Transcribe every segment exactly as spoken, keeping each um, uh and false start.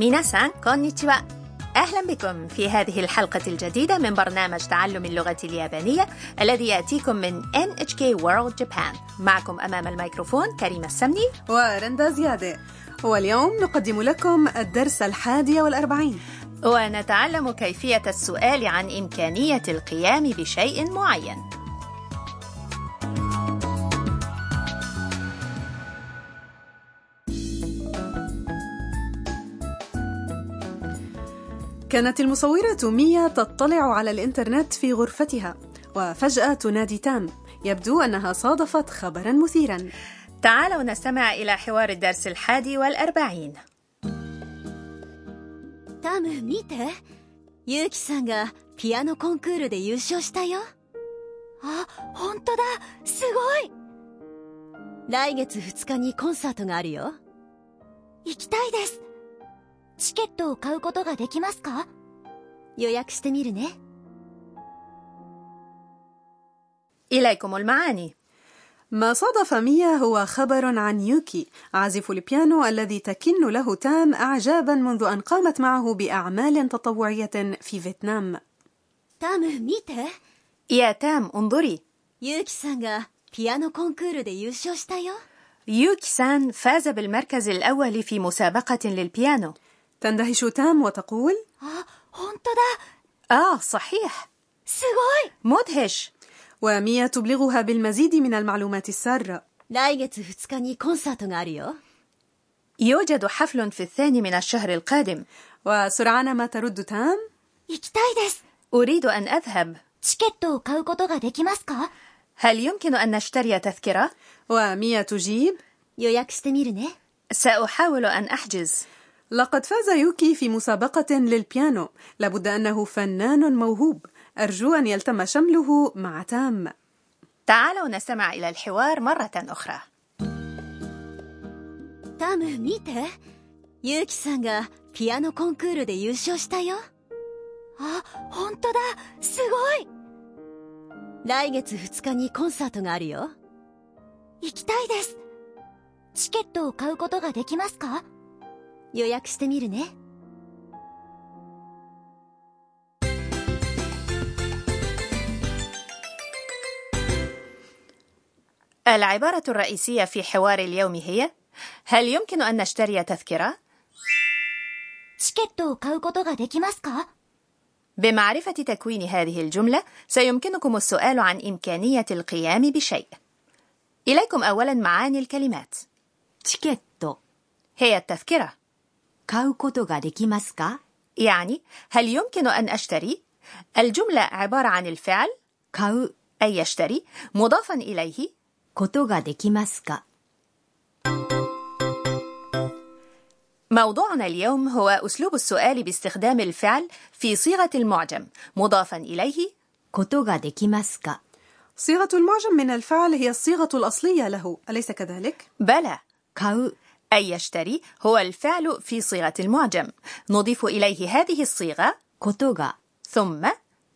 ميناسان كونيتشوا، أهلا بكم في هذه الحلقة الجديدة من برنامج تعلم اللغة اليابانية الذي يأتيكم من إن إتش كي World Japan. معكم أمام الميكروفون كريمة السمني ورندا زيادة، واليوم نقدم لكم الدرس الحادي والأربعين، ونتعلم كيفية السؤال عن إمكانية القيام بشيء معين. كانت المصورة ميا تطلع على الإنترنت في غرفتها، وفجأة تنادي تام. يبدو أنها صادفت خبرا مثيرا. تعالوا نستمع إلى حوار الدرس الحادي والأربعين. تام، ميته يوكي سان غا بيانو كونكور دي يوشو شتا يو. آه، هونتو دا، سوغوي. لايغيتس فوتسوكا ني كونسرت غا آرو يو. إيكيتاي ديس. チケットを買うことができますか？予約してみるね。 إليكم المعاني. ما صادف ميا هو خبر عن يوكي، عازف البيانو الذي تكن له تام أعجابا منذ أن قامت معه بأعمال تطوعية في فيتنام. تام، ميته. يا تام، انظري. يوكي-سانが ピアノコンクールで優勝したよ. يوكي-سان فاز بالمركز الأول في مسابقة للبيانو. تندهش تام وتقول آه صحيح، مدهش. وميا تبلغها بالمزيد من المعلومات السارة. يوجد حفل في الثاني من الشهر القادم. وسرعان ما ترد تام، أريد أن أذهب. هل يمكن أن نشتري تذكرة؟ وميا تجيب، سأحاول أن أحجز. لقد فاز يوكي في مسابقة للبيانو، لابد أنه فنان موهوب، أرجو أن يلتم شمله مع تام. تعالوا نستمع إلى الحوار مرة أخرى. تام، ميته يوكي-سانが ピアノコンクールで優勝したよ. آه، هونتو دا، سوغوي. 来月ふつかにコンサートがあるよ。行きたいです。 チケットを買うことができますか？ 予約してみるね. العبارة الرئيسية في حوار اليوم هي: هل يمكن أن نشتري تذكرة؟ チケットを買うことができますか؟ بمعرفة تكوين هذه الجملة سيمكنكم السؤال عن إمكانية القيام بشيء. إليكم أولا معاني الكلمات. チケット هي التذكرة. 買うことができますか؟ يعني هل يمكن أن أشتري؟ الجملة عبارة عن الفعل 買う أي يشتري مضافا إليه ことができますか. موضوعنا اليوم هو أسلوب السؤال باستخدام الفعل في صيغة المعجم مضافا إليه ことができますか. صيغة المعجم من الفعل هي الصيغة الأصلية له، أليس كذلك؟ بلى. 買う أي يشتري هو الفعل في صيغة المعجم، نضيف إليه هذه الصيغة ことが ثم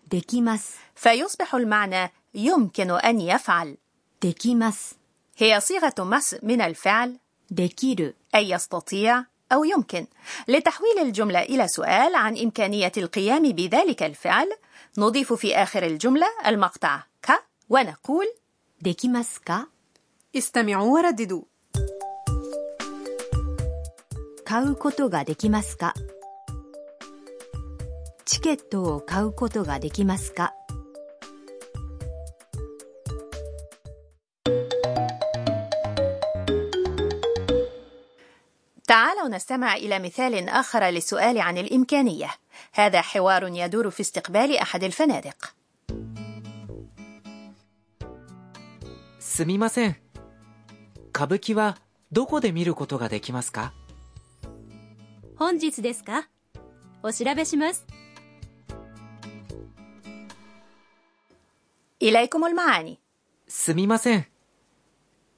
できます فيصبح المعنى يمكن أن يفعل. できます هي صيغة مس من الفعل できる أي يستطيع أو يمكن. لتحويل الجملة إلى سؤال عن إمكانية القيام بذلك الفعل نضيف في آخر الجملة المقطع ك ونقول できますか؟ استمعوا ورددوا. 買うことができますか? チケットを買うことができますか? تعالوا نستمع إلى مثال آخر للسؤال عن الإمكانية. هذا حوار يدور في استقبال أحد الفنادق. すみません。歌舞伎はどこで見ることができますか? 本日ですか？お調べします。 إليكم المعاني. すみません。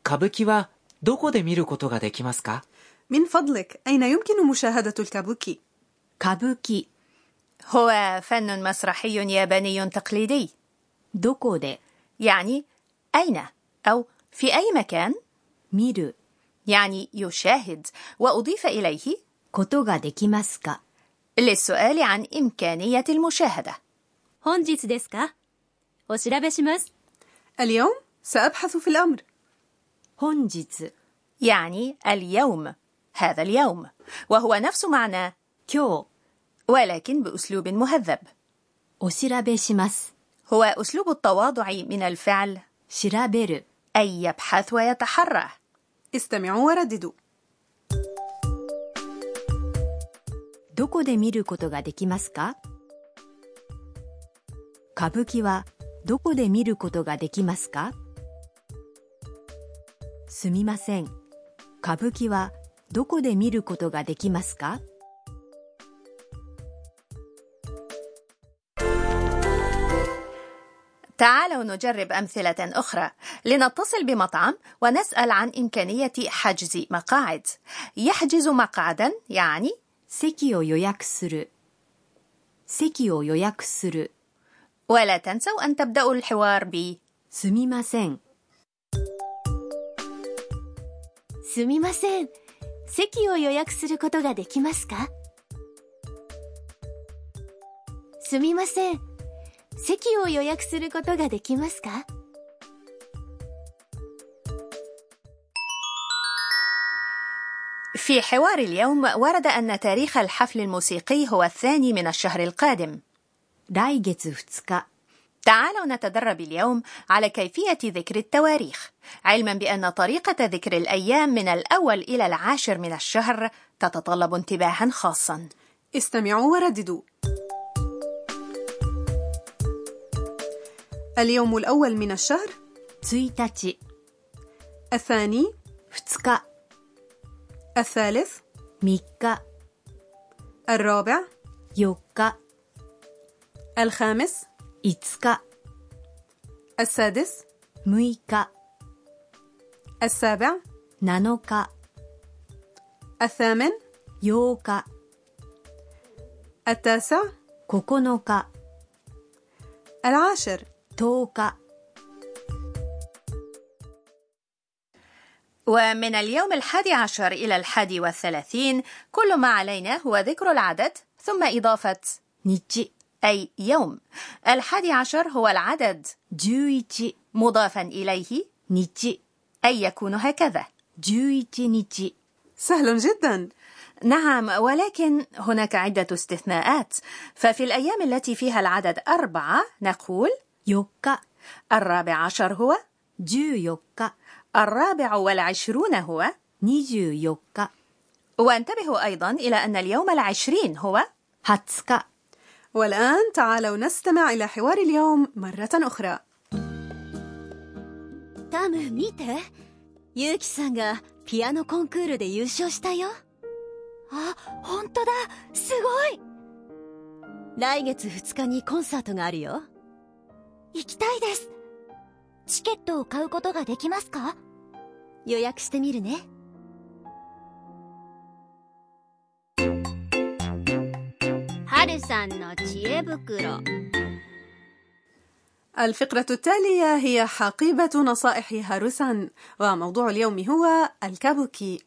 歌舞伎はどこで見ることができますか؟ من فضلك، أين يمكن مشاهدة الكابوكي؟ كابوكي هو فن مسرحي ياباني تقليدي. どこで يعني أين أو في أي مكان. 見る يعني يشاهد، وأضيف إليه للسؤال عن إمكانية المشاهدة. اليوم سأبحث في الأمر. يعني اليوم، هذا اليوم، وهو نفس معنى كيو ولكن بأسلوب مهذب. هو أسلوب التواضع من الفعل شرابير أي يبحث ويتحرى. استمعوا ورددوا. دوكو دي ميرو كوتو غا ديكيماسو كا؟ كابوكي وا دوكو دي ميرو كوتو غا ديكيماسو كا؟ سميماسن. كابوكي وا دوكو دي ميرو كوتو غا ديكيماسو كا؟ تعالوا نجرب أمثلة أخرى. لنتصل بمطعم ونسأل عن إمكانية حجز مقاعد. يحجز مقعدا يعني سيكي أو يوياكسرو. سيكي أو يوياكسرو. ولا تنسوا أن تبدأوا الحوار ب سميماسن. سميماسن. سيكي أو يوياكسرو كوتو غا ديكيماسو كا؟ سميماسن. 席を予約することができますか في حوار اليوم ورد أن تاريخ الحفل الموسيقي هو الثاني من الشهر القادم. 来月ふつか تعالوا نتدرب اليوم على كيفية ذكر التواريخ، علما بأن طريقة ذكر الأيام من الأول إلى العاشر من الشهر تتطلب انتباها خاصا. استمعوا ورددوا. اليوم الأول من الشهر تسعة عشر، الثاني اثنين عشر، الثالث ثلاثة عشر، الرابع أربعة عشر، الخامس خمسة عشر، السادس ستة عشر، السابع سبعة عشر، الثامن ثمانية عشر، التاسع تسعة عشر، العاشر توكا. ومن اليوم الحادي عشر إلى الحادي والثلاثين كل ما علينا هو ذكر العدد ثم إضافة نيتشي أي يوم. الحادي عشر هو العدد جويتشي مضافا إليه نيتشي أي يكون هكذا جويتشي نيتشي. سهل جدا. نعم، ولكن هناك عدة استثناءات. ففي الأيام التي فيها العدد أربعة نقول يوكا. الرابع عشر هو جو يوكا. الرابع والعشرون هو نيجو يوكا. وانتبهوا أيضا إلى أن اليوم العشرين هو هاتسكا. والآن تعالوا نستمع إلى حوار اليوم مرة أخرى. تام، ميته يوكي-sanが ピアノ コンクール で優勝したよ。あ、本当だ。すごい。来月ふつかにコンサートがあるよ。行きたいです。チケットを買うことができますか？予約してみるね。春さんの知恵袋。الفقرة التالية هي حقيبة نصائح هاروسان، وموضوع اليوم هو الكابوكي.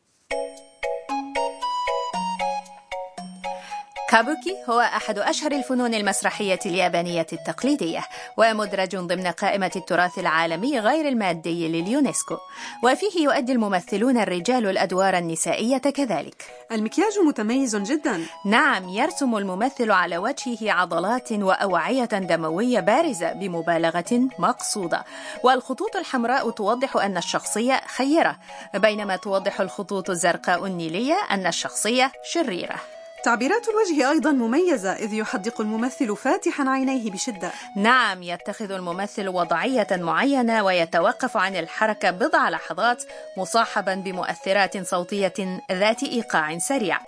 كابوكي هو أحد أشهر الفنون المسرحية اليابانية التقليدية، ومدرج ضمن قائمة التراث العالمي غير المادي لليونسكو، وفيه يؤدي الممثلون الرجال الأدوار النسائية كذلك. المكياج متميز جدا. نعم، يرسم الممثل على وجهه عضلات وأوعية دموية بارزة بمبالغة مقصودة، والخطوط الحمراء توضح أن الشخصية خيرة، بينما توضح الخطوط الزرقاء النيلية أن الشخصية شريرة. تعبيرات الوجه أيضا مميزة، إذ يحدق الممثل فاتحا عينيه بشدة. نعم، يتخذ الممثل وضعية معينة ويتوقف عن الحركة بضع لحظات مصاحبا بمؤثرات صوتية ذات إيقاع سريع.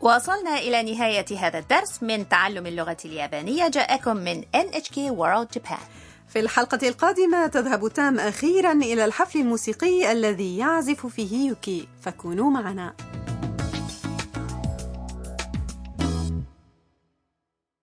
وصلنا إلى نهاية هذا الدرس من تعلم اللغة اليابانية، جاءكم من إن إتش كي World Japan. في الحلقة القادمة تذهب تام أخيرا إلى الحفل الموسيقي الذي يعزف فيه يوكي، فكونوا معنا.